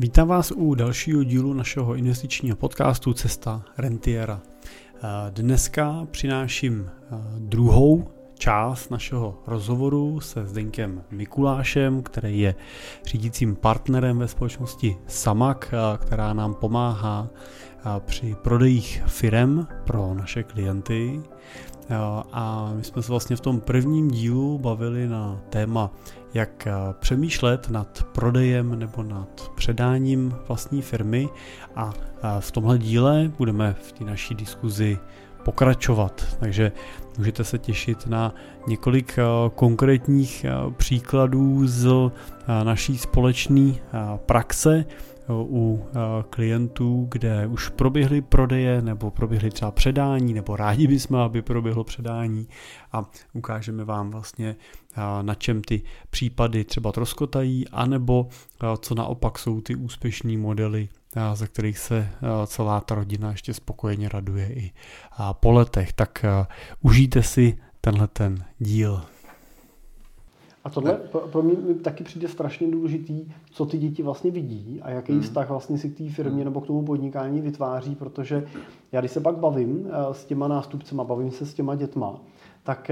Vítám vás u dalšího dílu našeho investičního podcastu Cesta Rentiera. Dneska přináším druhou část našeho rozhovoru se Zdenkem Mikulášem, který je řídícím partnerem ve společnosti Samak, která nám pomáhá při prodejích firem pro naše klienty. A my jsme se vlastně v tom prvním dílu bavili na téma, jak přemýšlet nad prodejem nebo nad předáním vlastní firmy, a v tomhle díle budeme v té naší diskuzi pokračovat. Takže můžete se těšit na několik konkrétních příkladů z naší společné praxe u klientů, kde už proběhly prodeje nebo proběhly třeba předání, nebo rádi bychom, aby proběhlo předání, a ukážeme vám vlastně, na čem ty případy třeba troskotají, anebo co naopak jsou ty úspěšní modely, za kterých se celá ta rodina ještě spokojeně raduje i po letech. Tak užijte si tenhleten díl. A tohle pro mě taky přijde strašně důležitý, co ty děti vlastně vidí a jaký vztah vlastně si k té firmě nebo k tomu podnikání vytváří, protože já když se pak bavím s těma nástupcema, bavím se s těma dětma, tak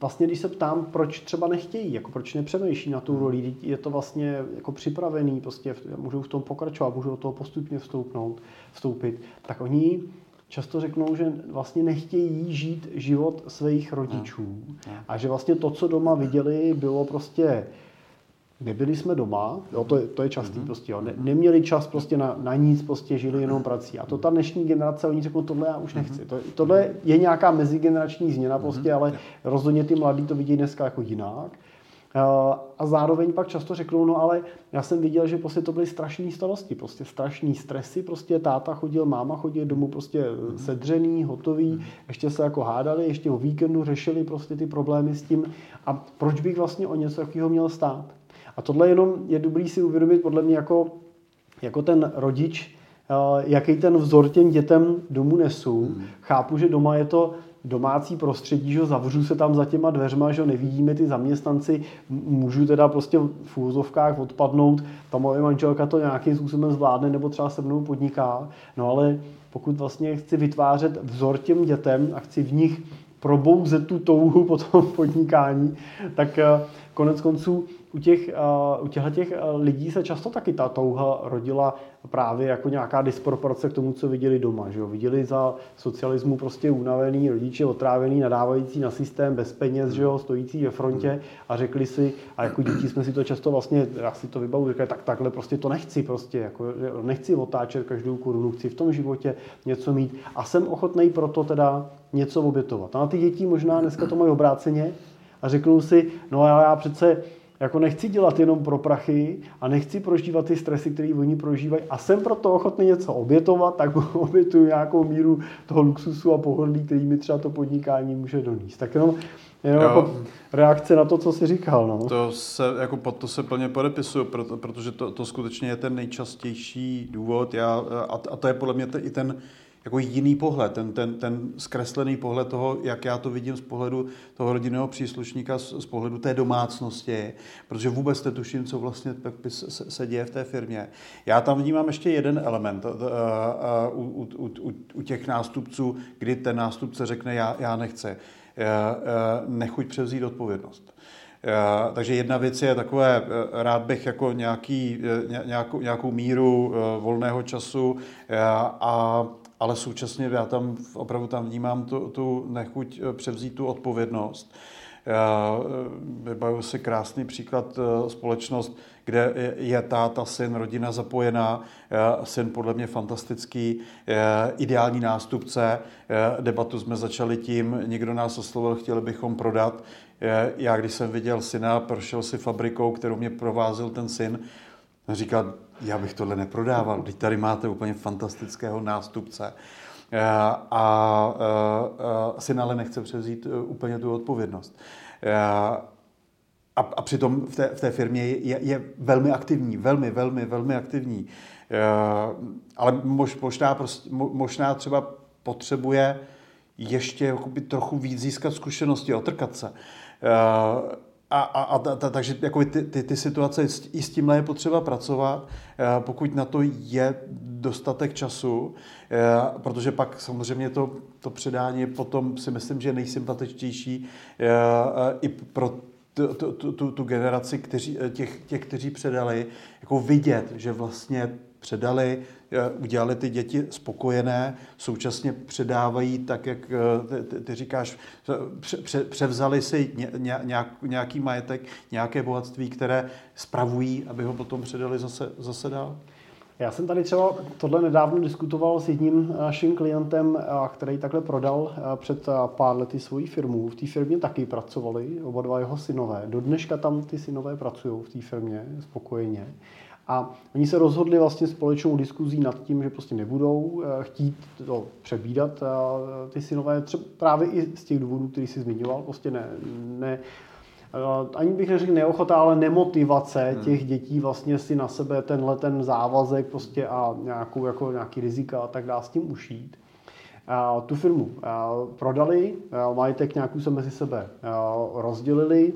vlastně když se ptám, proč třeba nechtějí, jako proč nepřemýšlí na tu roli, je to vlastně jako připravený, prostě můžou v tom pokračovat, můžou do toho postupně vstoupit, tak oni často řeknou, že vlastně nechtějí žít život svých rodičů a že vlastně to, co doma viděli, bylo prostě, nebyli jsme doma, jo, to je častý prostě, jo. Neměli čas prostě na nic, prostě žili jenom prací. A to ta dnešní generace, oni řeknou, tohle já už nechci. Tohle je nějaká mezigenerační změna prostě, ale rozhodně ty mladí to vidí dneska jako jinak. A zároveň pak často řeknou, no ale já jsem viděl, že prostě to byly strašné starosti, prostě strašné stresy, prostě táta chodil, máma chodil domů prostě sedřený, hotový, ještě se jako hádali, ještě o víkendu řešili prostě ty problémy s tím, a proč bych vlastně o něco takového měl stát. A tohle jenom je dobrý si uvědomit podle mě jako ten rodič, jaký ten vzor těm dětem domů nesu. Chápu, že doma je to domácí prostředí, že zavřu se tam za těma dveřma, že nevidíme ty zaměstnanci, můžu teda prostě v úvozovkách odpadnout, ta moje manželka to nějakým způsobem zvládne nebo třeba se mnou podniká, no ale pokud vlastně chci vytvářet vzor těm dětem a chci v nich probouzet tu touhu po tom podnikání, tak koneckonců u těchto lidí se často taky ta touha rodila právě jako nějaká disproporce k tomu, co viděli doma. Že jo? Viděli za socialismu prostě unavený rodiče, otrávený, nadávající na systém, bez peněz, že jo? Stojící ve frontě, a řekli si, a jako děti jsme si to často vlastně, já si to vybavu, řekli, tak takhle prostě to nechci prostě, jako nechci otáčet každou korunu, chci v tom životě něco mít a jsem ochotnej proto teda něco obětovat. A ty děti možná dneska to mají obráceně a řeknou si, no ale já přece jako nechci dělat jenom pro prachy a nechci prožívat ty stresy, které oni prožívají, a jsem proto ochotný něco obětovat, tak obětuju nějakou míru toho luxusu a pohodlí, který mi třeba to podnikání může donést. Tak jenom jako reakce na to, co jsi říkal. No. To se plně podepisuju, protože to skutečně je ten nejčastější důvod. A to je podle mě i ten jako jiný pohled, ten zkreslený pohled toho, jak já to vidím z pohledu toho rodinného příslušníka, z pohledu té domácnosti, protože vůbec netuším, co vlastně se děje v té firmě. Já tam vnímám ještě jeden element u těch nástupců, kdy ten nástupce řekne, já nechci, nechuť převzít odpovědnost. Takže jedna věc je takové, rád bych jako nějakou míru volného času, ale současně já tam opravdu vnímám tu nechuť převzít tu odpovědnost. Vybavuji si krásný příklad společnost, kde je táta, syn, rodina zapojená, syn podle mě fantastický, ideální nástupce, debatu jsme začali tím, někdo nás oslovil, chtěli bychom prodat. Já když jsem viděl syna, prošel si fabrikou, kterou mě provázel ten syn, říkal, já bych tohle neprodával, teď tady máte úplně fantastického nástupce. A syn ale nechce převzít úplně tu odpovědnost. A přitom v té firmě je velmi aktivní, velmi, velmi, velmi aktivní. Ale možná třeba potřebuje ještě trochu víc získat zkušenosti, otrkat se. Takže jako ty situace i s tímhle je potřeba pracovat, pokud na to je dostatek času, protože pak samozřejmě to předání potom si myslím, že nejsympatičtější i pro tu generaci kteří předali, jako vidět, že vlastně předali, udělali ty děti spokojené, současně předávají tak, jak ty říkáš, převzali si nějaký majetek, nějaké bohatství, které spravují, aby ho potom předali zase dál. Já jsem tady třeba tohle nedávno diskutoval s jedním naším klientem, který takhle prodal před pár lety svoji firmu. V té firmě taky pracovali oba dva jeho synové. Do dneška tam ty synové pracují v té firmě spokojeně. A oni se rozhodli vlastně společnou diskuzí nad tím, že prostě nebudou chtít to přebídat ty synové, třeba právě i z těch důvodů, který jsi zmiňoval, prostě ne ani bych neřekl neochota, ale nemotivace těch dětí vlastně si na sebe ten závazek prostě a nějaký rizika a tak dá s tím ušít. Tu firmu prodali, majetek nějakou se mezi sebe rozdělili,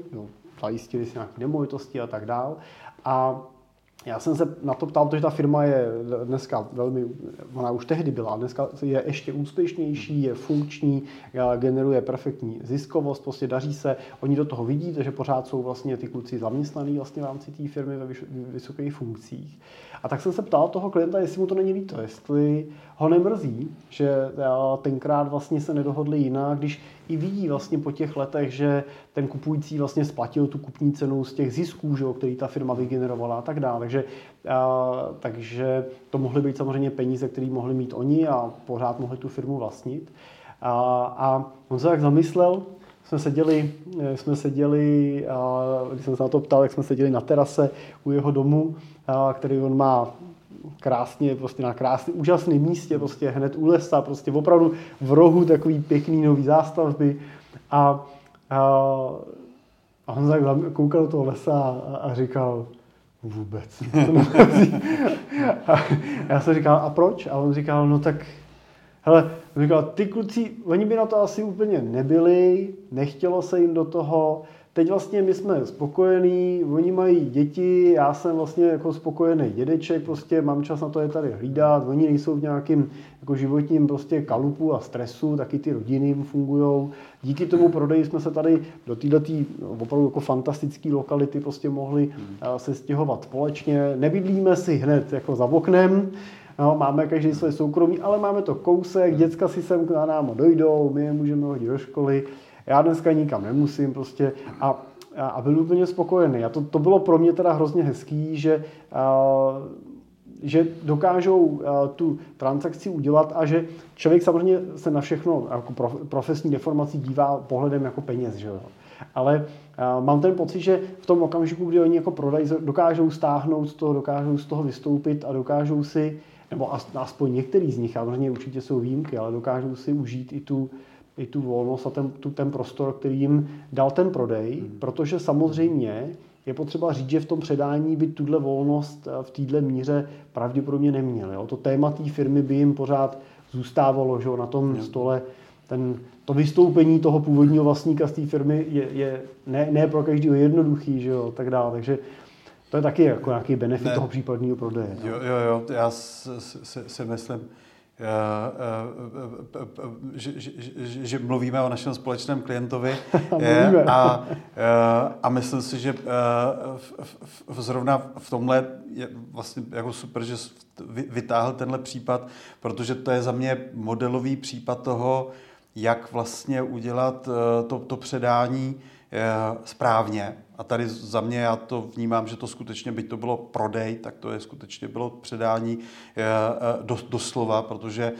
zajistili si nějaké nemovitosti a tak dál. A já jsem se na to ptal, protože ta firma je dneska ona už tehdy byla, dneska je ještě úspěšnější, je funkční, generuje perfektní ziskovost, prostě daří se, oni do toho vidí, že pořád jsou vlastně ty kluci zaměstnaný vlastně v rámci té firmy ve vysokých funkcích. A tak jsem se ptal toho klienta, jestli mu to není líto, jestli ho nemrzí, že tenkrát vlastně se nedohodli jinak, když i vidí vlastně po těch letech, že ten kupující vlastně splatil tu kupní cenu z těch zisků, že, který ta firma vygenerovala a tak dále. Takže to mohly být samozřejmě peníze, které mohli mít oni a pořád mohli tu firmu vlastnit. A on se tak zamyslel, když jsem se na to ptal, jak jsme seděli na terase u jeho domu, který on má krásně, prostě na krásném, úžasném místě, prostě hned u lesa, prostě opravdu v rohu takový pěkný nový zástavby. A on tak koukal do toho lesa a říkal, vůbec. A já jsem říkal, a proč? A on říkal, no tak, hele, říkal, ty kluci, oni by na to asi úplně nebyli, nechtělo se jim do toho. Teď vlastně my jsme spokojení, oni mají děti, já jsem vlastně jako spokojený dědeček, prostě mám čas na to je tady hlídat, oni nejsou v nějakým jako životním prostě kalupu a stresu, taky ty rodiny jim fungujou. Díky tomu prodeji jsme se tady do této opravdu jako fantastické lokality prostě mohli se stěhovat společně. Nebydlíme si hned jako za oknem, no, máme každý své soukromí, ale máme to kousek, děcka si sem na námo dojdou, my je můžeme hodit do školy. Já dneska nikam nemusím prostě a byl úplně spokojený. A to bylo pro mě teda hrozně hezký, že dokážou tu transakci udělat a že člověk samozřejmě se na všechno jako profesní deformací dívá pohledem jako peněz, že jo. Ale mám ten pocit, že v tom okamžiku, kdy oni jako prodají, dokážou stáhnout to, dokážou z toho vystoupit a dokážou si, nebo aspoň některý z nich, samozřejmě určitě jsou výjimky, ale dokážou si užít i tu volnost a ten prostor, který jim dal ten prodej, protože samozřejmě je potřeba říct, že v tom předání by tuhle volnost v této míře pravděpodobně neměli. Jo? To téma té firmy by jim pořád zůstávalo, že jo? Na tom stole. To vystoupení toho původního vlastníka z té firmy je ne pro každého jednoduchý, že jo? Tak dále. Takže to je taky jako nějaký benefit toho případného prodeje. Jo, já si myslím, že mluvíme o našem společném klientovi a myslím si, že zrovna v tomhle je vlastně jako super, že vytáhl tenhle případ, protože to je za mě modelový případ toho, jak vlastně udělat to předání správně. A tady za mě já to vnímám, že to skutečně, byť to bylo prodej, tak to je skutečně bylo předání doslova, protože,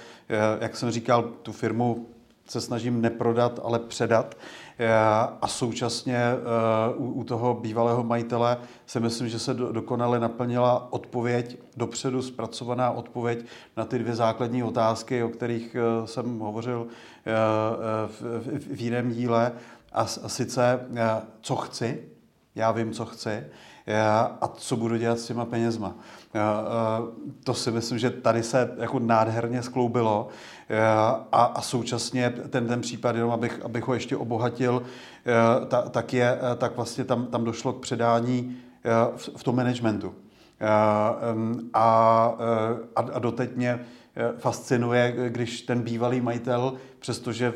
jak jsem říkal, tu firmu se snažím neprodat, ale předat. A současně u toho bývalého majitele si myslím, že se dokonale naplnila odpověď, dopředu zpracovaná odpověď na ty dvě základní otázky, o kterých jsem hovořil v jiném díle. A sice, co chci, já vím, co chci, a co budu dělat s těma penězma. To si myslím, že tady se jako nádherně skloubilo a současně ten případ, jenom abych ho ještě obohatil, tak vlastně tam došlo k předání v tom managementu. A doteď mě fascinuje, když ten bývalý majitel, přestože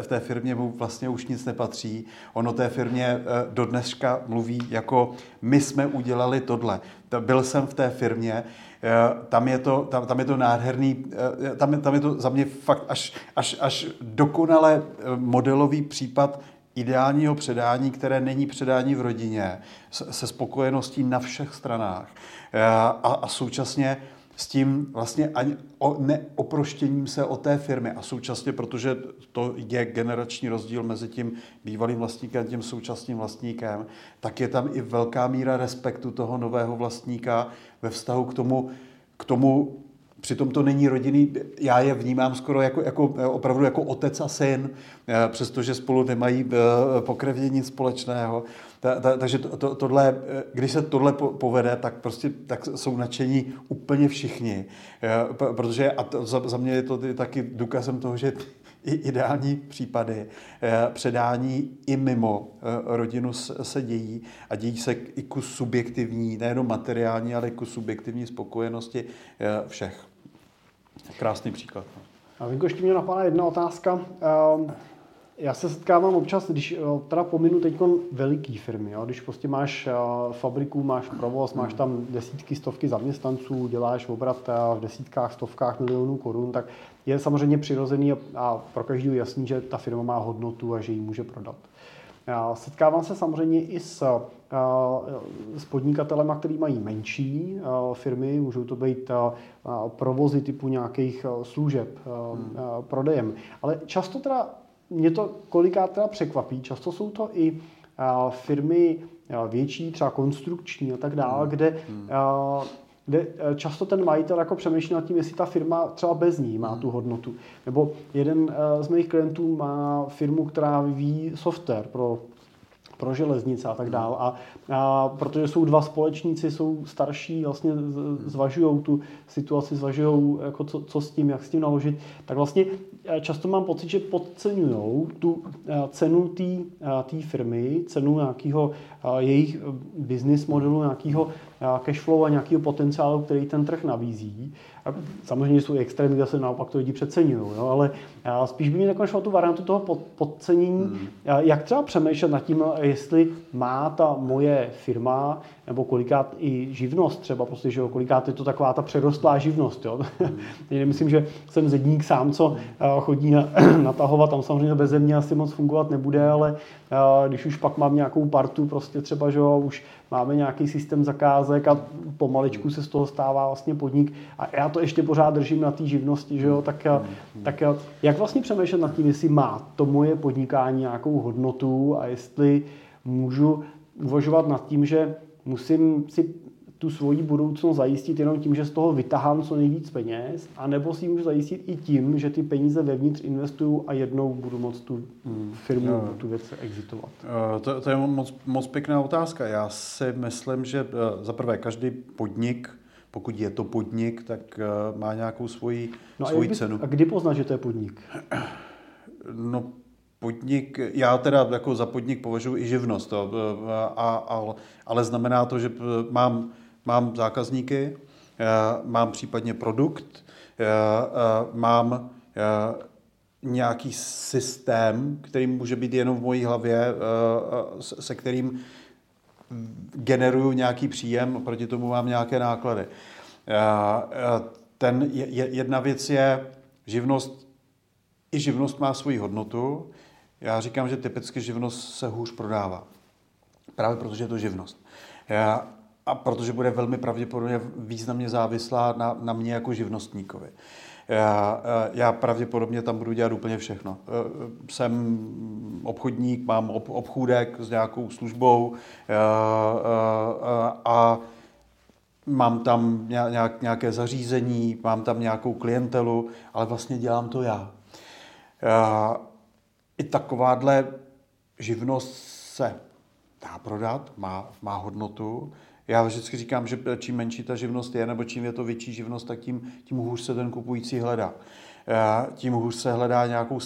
v té firmě mu vlastně už nic nepatří, on o té firmě dodneška mluví jako my jsme udělali tohle. Byl jsem v té firmě, tam je to nádherný, tam je to za mě fakt až dokonale modelový případ ideálního předání, které není předání v rodině, se spokojeností na všech stranách a současně s tím vlastně ani neoproštěním se o té firmy a současně, protože to je generační rozdíl mezi tím bývalým vlastníkem a tím současným vlastníkem, tak je tam i velká míra respektu toho nového vlastníka ve vztahu k tomu. Přitom to není rodinný, já je vnímám skoro jako opravdu jako otec a syn, přestože spolu nemají pokrevně nic společného. Takže tohle, když se tohle povede, tak jsou nadšení úplně všichni. Protože a to, za mě je to taky důkazem toho, že i ideální případy předání i mimo rodinu se dějí a dějí se i ku subjektivní, nejenom materiální, ale i ku subjektivní spokojenosti všech. Krásný příklad. A Vinko, ještě mě napadá jedna otázka. Já se setkávám občas, když teda pominu teď veliký firmy, jo? Když prostě máš fabriku, máš provoz, máš tam desítky, stovky zaměstnanců, děláš obrat v desítkách, stovkách milionů korun, tak je samozřejmě přirozený a pro každého jasný, že ta firma má hodnotu a že ji může prodat. Setkávám se samozřejmě i s podnikatelema, který mají menší firmy, můžou to být provozy typu nějakých služeb, prodejem, ale často teda mě to kolikrát teda překvapí. Často jsou to i firmy větší, třeba konstrukční a tak dále, kde často ten majitel jako přemýšlí nad tím, jestli ta firma třeba bez ní má tu hodnotu. Nebo jeden z mých klientů má firmu, která vyvíjí software pro železnice a tak dále. A protože jsou dva společníci, jsou starší, vlastně zvažujou tu situaci, zvažujou, jako co s tím, jak s tím naložit, tak vlastně často mám pocit, že podceňujou tu cenu té firmy, cenu nějakého jejich business modelu, nějakého cashflow a nějakého potenciálu, který ten trh nabízí. A samozřejmě jsou extrémy, kde se naopak to lidi přeceňují, no, ale spíš by mě takhle šlo tu variantu toho podcenění, jak třeba přemýšlet nad tím, jestli má ta moje firma, nebo kolikrát i živnost třeba, prostě, že kolikrát je to taková ta přerostlá živnost. Jo? Nemyslím, že jsem zedník sám, co chodí natahovat, tam samozřejmě beze mě asi moc fungovat nebude, ale když už pak mám nějakou partu, prostě třeba, že už máme nějaký systém zakázek a pomaličku se z toho stává vlastně podnik a já to ještě pořád držím na té živnosti, že jo, tak jak vlastně přemýšlet nad tím, jestli má to moje podnikání nějakou hodnotu a jestli můžu uvažovat nad tím, že musím si tu svoji budoucnost zajistit jenom tím, že z toho vytahám co nejvíc peněz, anebo si ji můžu zajistit i tím, že ty peníze vevnitř investuju a jednou budu moct tu firmu, tu věc exitovat. To je moc pěkná otázka. Já si myslím, že za prvé každý podnik, pokud je to podnik, tak má nějakou svoji cenu. A kdy poznáš, že to je podnik? No, podnik, já teda jako za podnik považuji i živnost, to, ale znamená to, že mám zákazníky, mám případně produkt, mám nějaký systém, který může být jenom v mojí hlavě, se kterým generuju nějaký příjem, proti tomu mám nějaké náklady. Jedna věc je živnost. I živnost má svoji hodnotu. Já říkám, že typicky živnost se hůř prodává. Právě protože je to živnost. A protože bude velmi pravděpodobně významně závislá na mě jako živnostníkovi. Já pravděpodobně tam budu dělat úplně všechno. Jsem obchodník, mám obchůdek s nějakou službou a mám tam nějaké zařízení, mám tam nějakou klientelu, ale vlastně dělám to já. I takováhle živnost se dá prodat, má hodnotu. Já vždycky říkám, že čím menší ta živnost je, nebo čím je to větší živnost, tak tím hůř se ten kupující hledá. Tím hůř se hledá nějakou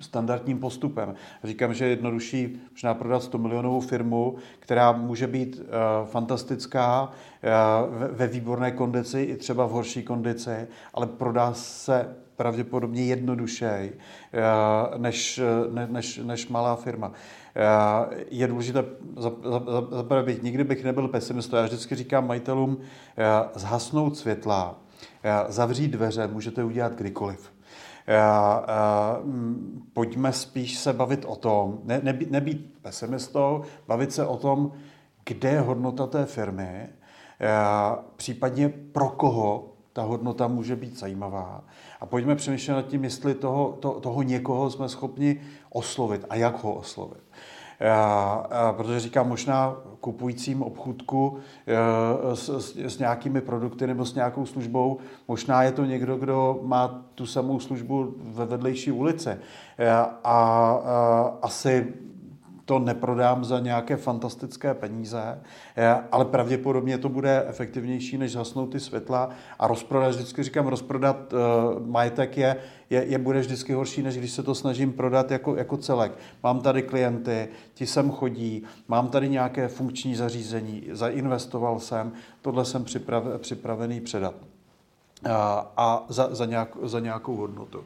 standardním postupem. Říkám, že je jednodušší možná prodat 100 milionovou firmu, která může být fantastická, ve výborné kondici i třeba v horší kondici, ale prodá se pravděpodobně jednodušej než malá firma. Je důležité zapravit. Nikdy bych nebyl pesimista. Já vždycky říkám majitelům, zhasnout světla, zavřít dveře, můžete udělat kdykoliv. Pojďme spíš se bavit o tom, nebýt pesimistou, bavit se o tom, kde je hodnota té firmy, případně pro koho ta hodnota může být zajímavá. A pojďme přemýšlet nad tím, jestli toho někoho jsme schopni oslovit a jak ho oslovit. Protože říkám, možná kupujícím obchůdku s nějakými produkty nebo s nějakou službou, možná je to někdo, kdo má tu samou službu ve vedlejší ulici. A asi to neprodám za nějaké fantastické peníze, ale pravděpodobně to bude efektivnější, než zhasnout ty světla a rozprodat. Vždycky říkám, rozprodat majetek je bude vždycky horší, než když se to snažím prodat jako celek. Mám tady klienty, ti sem chodí, mám tady nějaké funkční zařízení, zainvestoval jsem, tohle jsem připravený předat. A za nějakou hodnotu.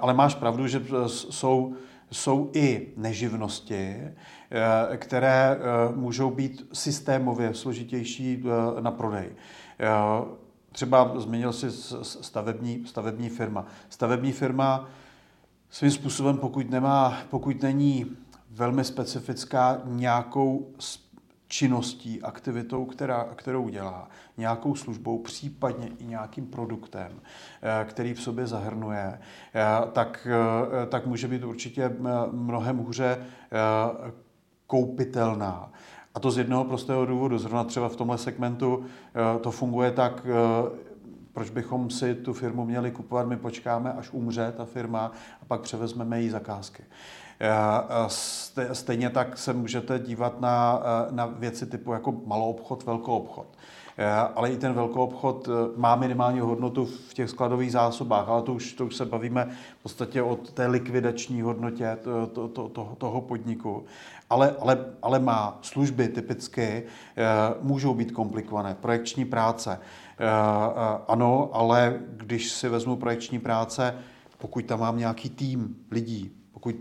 Ale máš pravdu, že jsou i neživnosti, které můžou být systémově složitější na prodej. Třeba zmínil si stavební firma. Stavební firma svým způsobem, pokud není velmi specifická nějakou činností, aktivitou, kterou dělá, nějakou službou, případně i nějakým produktem, který v sobě zahrnuje, tak může být určitě mnohem hůře koupitelná. A to z jednoho prostého důvodu. Zrovna třeba v tomhle segmentu to funguje tak, proč bychom si tu firmu měli kupovat, my počkáme, až umře ta firma a pak převezmeme její zakázky. Stejně tak se můžete dívat na věci typu jako maloobchod, velkoobchod. Ale i ten velkoobchod má minimální hodnotu v těch skladových zásobách, ale to už se bavíme v podstatě o té likvidační hodnotě toho podniku. Ale má služby typicky, můžou být komplikované. Projekční práce. Ano, ale když si vezmu projekční práce, pokud tam mám nějaký tým lidí, pokud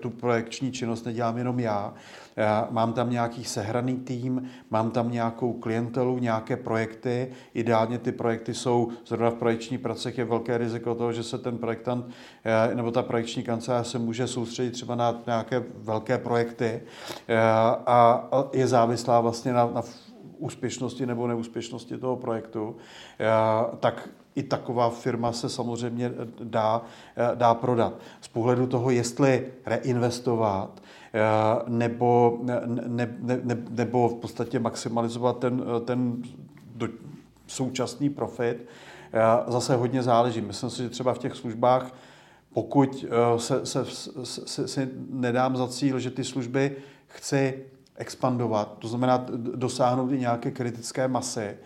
tu projekční činnost nedělám jenom já, mám tam nějaký sehraný tým, mám tam nějakou klientelu, nějaké projekty, ideálně ty projekty jsou, zrovna v projekčních pracech je velké riziko toho, že se ten projektant nebo ta projekční kancelář se může soustředit třeba na nějaké velké projekty a je závislá vlastně na úspěšnosti nebo neúspěšnosti toho projektu, tak i taková firma se samozřejmě dá prodat. Z pohledu toho, jestli reinvestovat nebo v podstatě maximalizovat ten současný profit, zase hodně záleží. Myslím si, že třeba v těch službách, pokud si nedám za cíl, že ty služby chci expandovat, to znamená dosáhnout i nějaké kritické masy,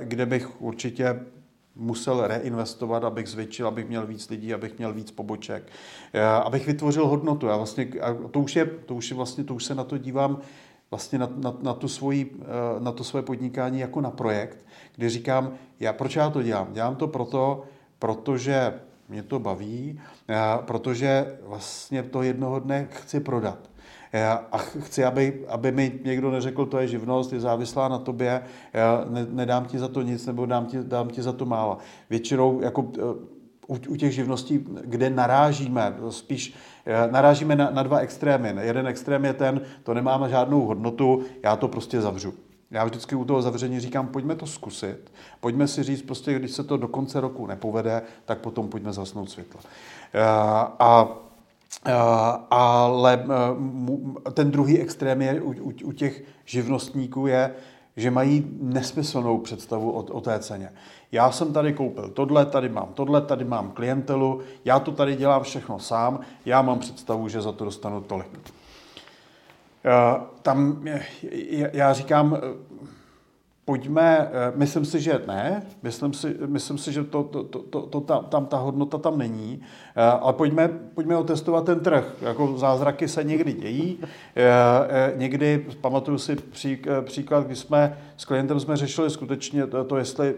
kde bych určitě musel reinvestovat, abych zvětšil, abych měl víc lidí, abych měl víc poboček, abych vytvořil hodnotu. To už se na to dívám vlastně na to svoje podnikání jako na projekt, kdy říkám, proč já to dělám? Dělám to protože mě to baví, protože vlastně to jednoho dne chci prodat. A chci, aby mi někdo neřekl, to je živnost, je závislá na tobě, nedám ti za to nic nebo dám ti za to málo. Většinou jako u těch živností, kde narážíme na dva extrémy. Jeden extrém je ten, to nemáme žádnou hodnotu, já to prostě zavřu. Já vždycky u toho zavření říkám, pojďme to zkusit, pojďme si říct, prostě když se to do konce roku nepovede, tak potom pojďme zhasnout světla. Ale ten druhý extrém je u těch živnostníků je, že mají nesmyslnou představu o té ceně. Já jsem tady koupil tohle, tady mám klientelu, já to tady dělám všechno sám, já mám představu, že za to dostanu tolik. Tam já říkám, pojďme, myslím si, že ne, myslím si, že tam ta hodnota tam není, ale pojďme otestovat ten trh. Jako zázraky se někdy dějí. Někdy, pamatuju si příklad, kdy jsme s klientem řešili skutečně to, jestli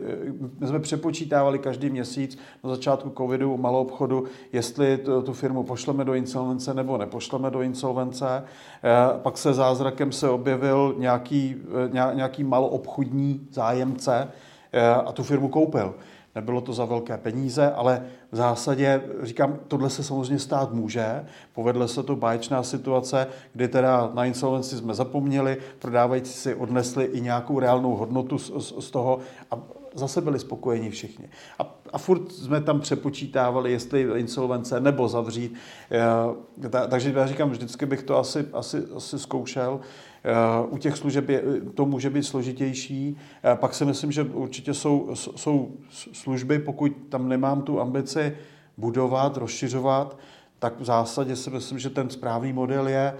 my jsme přepočítávali každý měsíc na začátku covidu malou obchodu, jestli tu firmu pošleme do insolvence nebo nepošleme do insolvence. Pak se zázrakem se objevil nějaký maloobchodní zájemce a tu firmu koupil. Nebylo to za velké peníze, ale v zásadě, říkám, tohle se samozřejmě stát může. Povedla se to báječná situace, kdy teda na insolvenci jsme zapomněli, prodávající si odnesli i nějakou reálnou hodnotu z toho a zase byli spokojeni všichni. A furt jsme tam přepočítávali, jestli insolvence nebo zavřít. Takže já říkám, vždycky bych to asi zkoušel. U těch služeb to může být složitější. Pak si myslím, že určitě jsou služby, pokud tam nemám tu ambici budovat, rozšiřovat, tak v zásadě si myslím, že ten správný model je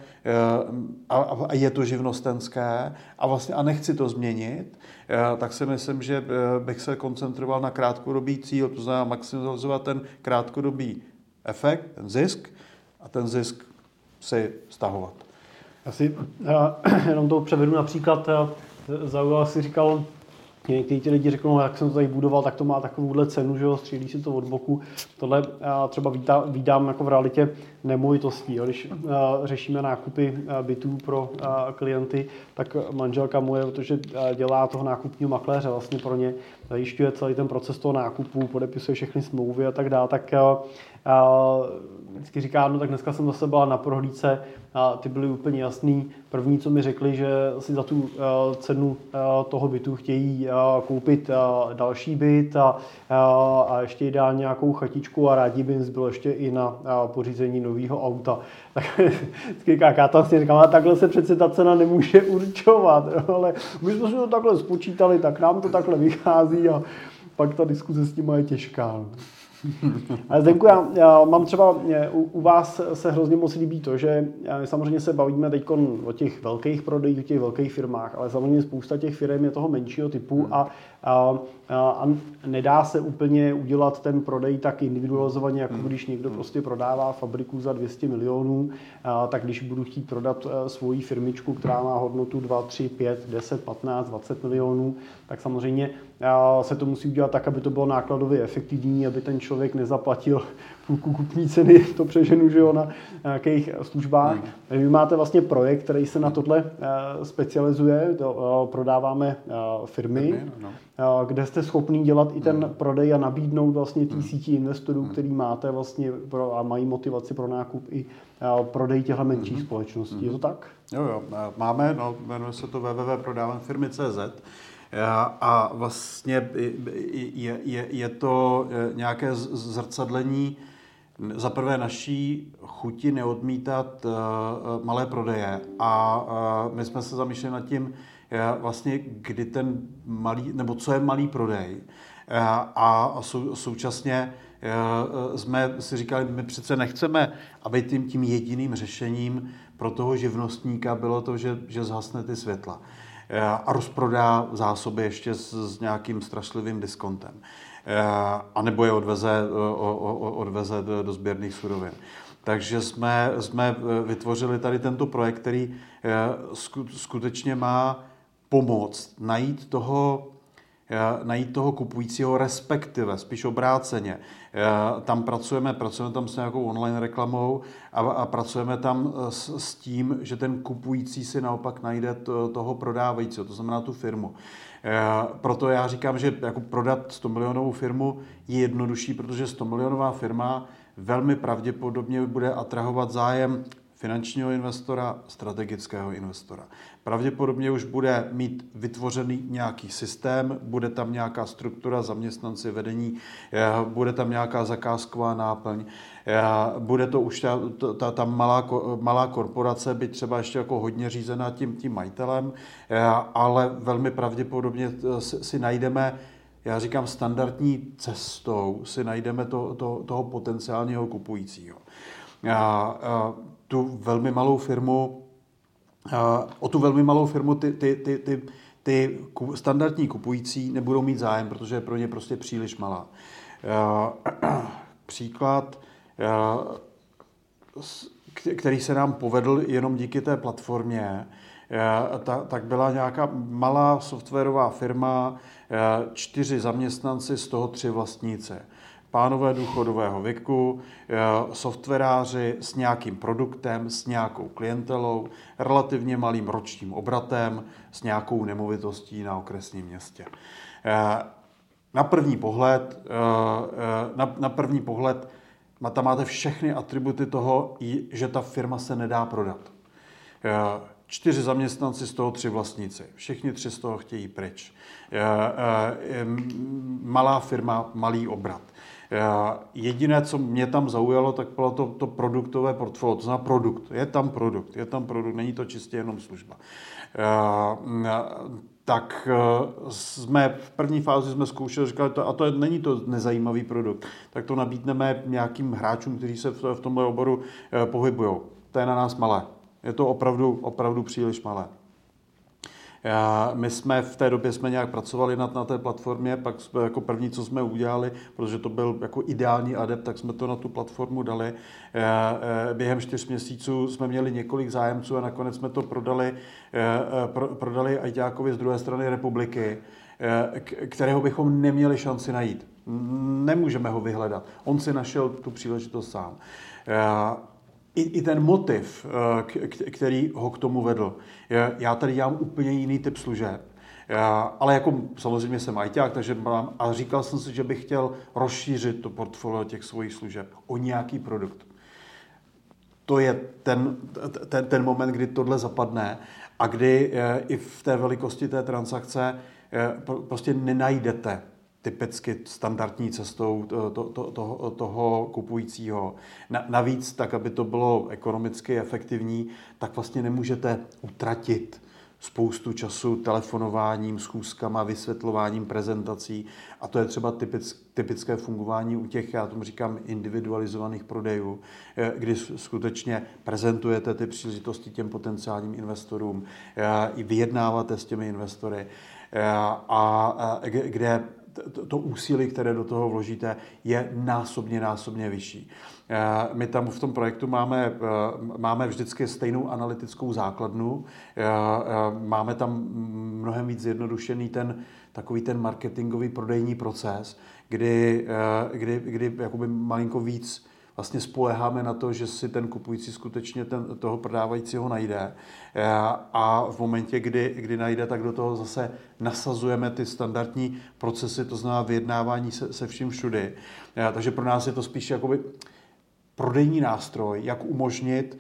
a je to živnostenské a vlastně a nechci to změnit, tak si myslím, že bych se koncentroval na krátkodobý cíl, to znamená maximalizovat ten krátkodobý efekt, ten zisk a ten zisk si stahovat. Já jenom to převedu například, zaujal si říkal, někteří ti lidi řeknou, jak jsem to tady budoval, tak to má takovouhle cenu, že jo, střílí si to od boku. Tohle já třeba vídám jako v realitě nemovitostí. Jo. Když řešíme nákupy bytů pro klienty, tak manželka moje, protože dělá toho nákupního makléře vlastně pro ně, zajišťuje celý ten proces toho nákupu, podepisuje všechny smlouvy a tak dále, tak vždycky říká, no tak dneska jsem zase byla na prohlídce a ty byly úplně jasný. První, co mi řekli, že si za tu cenu toho bytu chtějí koupit další byt a ještě jí dá nějakou chatičku a rádi by jim zbylo ještě i na pořízení nového auta. Tak vždycky tam si říkám, ale takhle se přece ta cena nemůže určovat, no, ale my jsme si to takhle spočítali, tak nám to takhle vychází a pak ta diskuze s nima je těžká. No. Ale Zdenku, já mám třeba, u vás se hrozně moc líbí to, že samozřejmě se bavíme teď o těch velkých prodejích, o těch velkých firmách, ale samozřejmě spousta těch firm je toho menšího typu a nedá se úplně udělat ten prodej tak individualizovaně, jako když někdo prostě prodává fabriku za 200 milionů, tak když budu chtít prodat svoji firmičku, která má hodnotu 2, 3, 5, 10, 15, 20 milionů, tak samozřejmě se to musí udělat tak, aby to bylo nákladově efektivní, aby ten člověk nezaplatil půlku kupní ceny, to přeženu, že jo, na nějakých službách. Vy máte vlastně projekt, který se na tohle specializuje, prodáváme firmy, kde jste schopný dělat i ten prodej a nabídnout vlastně té síti investorů, který máte vlastně a mají motivaci pro nákup i prodej těchto menších společností. Je to tak? Jo, máme, jmenuje se to www.prodavamfirmy.cz. A vlastně je to nějaké zrcadlení za prvé naší chuti neodmítat malé prodeje. A my jsme se zamýšleli nad tím, vlastně kdy ten malý, nebo co je malý prodej. A současně jsme si říkali, my přece nechceme, aby tím jediným řešením pro toho živnostníka bylo to, že zhasne ty světla a rozprodá zásoby ještě s nějakým strašlivým diskontem. A nebo je odveze do sběrných surovin. Takže jsme vytvořili tady tento projekt, který skutečně má pomoct najít toho kupujícího, respektive spíš obráceně. Tam pracujeme tam s nějakou online reklamou a pracujeme tam s tím, že ten kupující si naopak najde toho prodávajícího, to znamená tu firmu. Proto já říkám, že jako prodat 100 milionovou firmu je jednodušší, protože 100 milionová firma velmi pravděpodobně bude atrahovat zájem finančního investora, strategického investora. Pravděpodobně už bude mít vytvořený nějaký systém, bude tam nějaká struktura, zaměstnanci, vedení, bude tam nějaká zakázková náplň, bude to už ta malá korporace, byť třeba ještě jako hodně řízená tím majitelem, ale velmi pravděpodobně si najdeme, já říkám standardní cestou, si najdeme toho potenciálního kupujícího. Tu velmi malou firmu o tu velmi malou firmu ty standardní kupující nebudou mít zájem, protože je pro ně prostě příliš malá. Příklad, který se nám povedl jenom díky té platformě, tak byla nějaká malá softwarová firma, 4 zaměstnanci, z toho 3 vlastníci. Pánové důchodového věku, softwaráři s nějakým produktem, s nějakou klientelou, relativně malým ročním obratem, s nějakou nemovitostí na okresním městě. Na první pohled tam máte všechny atributy toho, že ta firma se nedá prodat. 4 zaměstnanci, z toho 3 vlastníci. Všichni 3 z toho chtějí pryč. Malá firma, malý obrat. Jediné, co mě tam zaujalo, tak bylo to produktové portfolio. To znamená produkt. Je tam produkt. Není to čistě jenom služba. Tak jsme v první fázi zkoušeli, říkali, není to nezajímavý produkt, tak to nabídneme nějakým hráčům, kteří se v tomhle oboru pohybují. To je na nás malé. Je to opravdu příliš malé. My jsme v té době nějak pracovali na té platformě, pak jsme jako první, co jsme udělali, protože to byl jako ideální adept, tak jsme to na tu platformu dali. Během 4 měsíců jsme měli několik zájemců a nakonec jsme to prodali ajťákovi z druhé strany republiky, kterého bychom neměli šanci najít. Nemůžeme ho vyhledat. On si našel tu příležitost sám. I ten motiv, který ho k tomu vedl. Já tady dělám úplně jiný typ služeb. Ale jako samozřejmě jsem ajťák, takže a říkal jsem si, že bych chtěl rozšířit to portfolio těch svých služeb o nějaký produkt. To je ten moment, kdy tohle zapadne a kdy i v té velikosti té transakce prostě nenajdete typicky standardní cestou toho kupujícího. Navíc, tak aby to bylo ekonomicky efektivní, tak vlastně nemůžete utratit spoustu času telefonováním, schůzkama, vysvětlováním, prezentací. A to je třeba typické fungování u těch, já tomu říkám, individualizovaných prodejů, kdy skutečně prezentujete ty příležitosti těm potenciálním investorům, i vyjednáváte s těmi investory a kde to úsilí, které do toho vložíte, je násobně vyšší. My tam v tom projektu máme vždycky stejnou analytickou základnu. Máme tam mnohem víc zjednodušený ten marketingový prodejní proces, kdy jakoby malinko víc vlastně spoléháme na to, že si ten kupující skutečně toho prodávajícího najde a v momentě, kdy najde, tak do toho zase nasazujeme ty standardní procesy, to znamená vyjednávání se vším všudy. Takže pro nás je to spíš jakoby prodejní nástroj, jak umožnit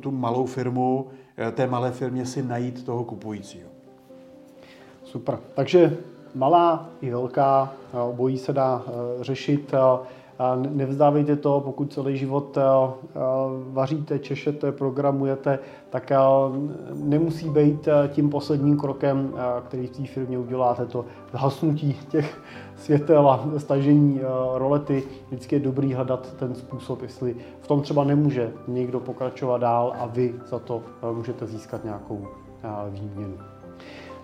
tu malou firmu, té malé firmě si najít toho kupujícího. Super. Takže malá i velká, obojí se dá řešit. Nevzdávejte to, pokud celý život vaříte, češete, programujete, tak nemusí být tím posledním krokem, který v té firmě uděláte, to zhasnutí těch světel a stažení rolety. Vždycky je dobrý hledat ten způsob, jestli v tom třeba nemůže někdo pokračovat dál a vy za to můžete získat nějakou výměnu.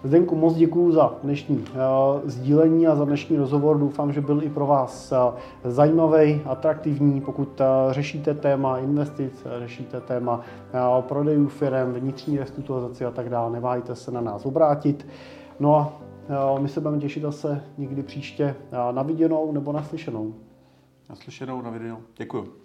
Zdenku, moc děkuju za dnešní sdílení a za dnešní rozhovor. Doufám, že byl i pro vás zajímavý, atraktivní. Pokud řešíte téma investic, řešíte téma prodejů firem, vnitřní restrukturalizaci a tak dále, neváhejte se na nás obrátit. No a my se budeme těšit zase někdy příště na viděnou nebo na slyšenou. Na slyšenou, na viděnou. Děkuju.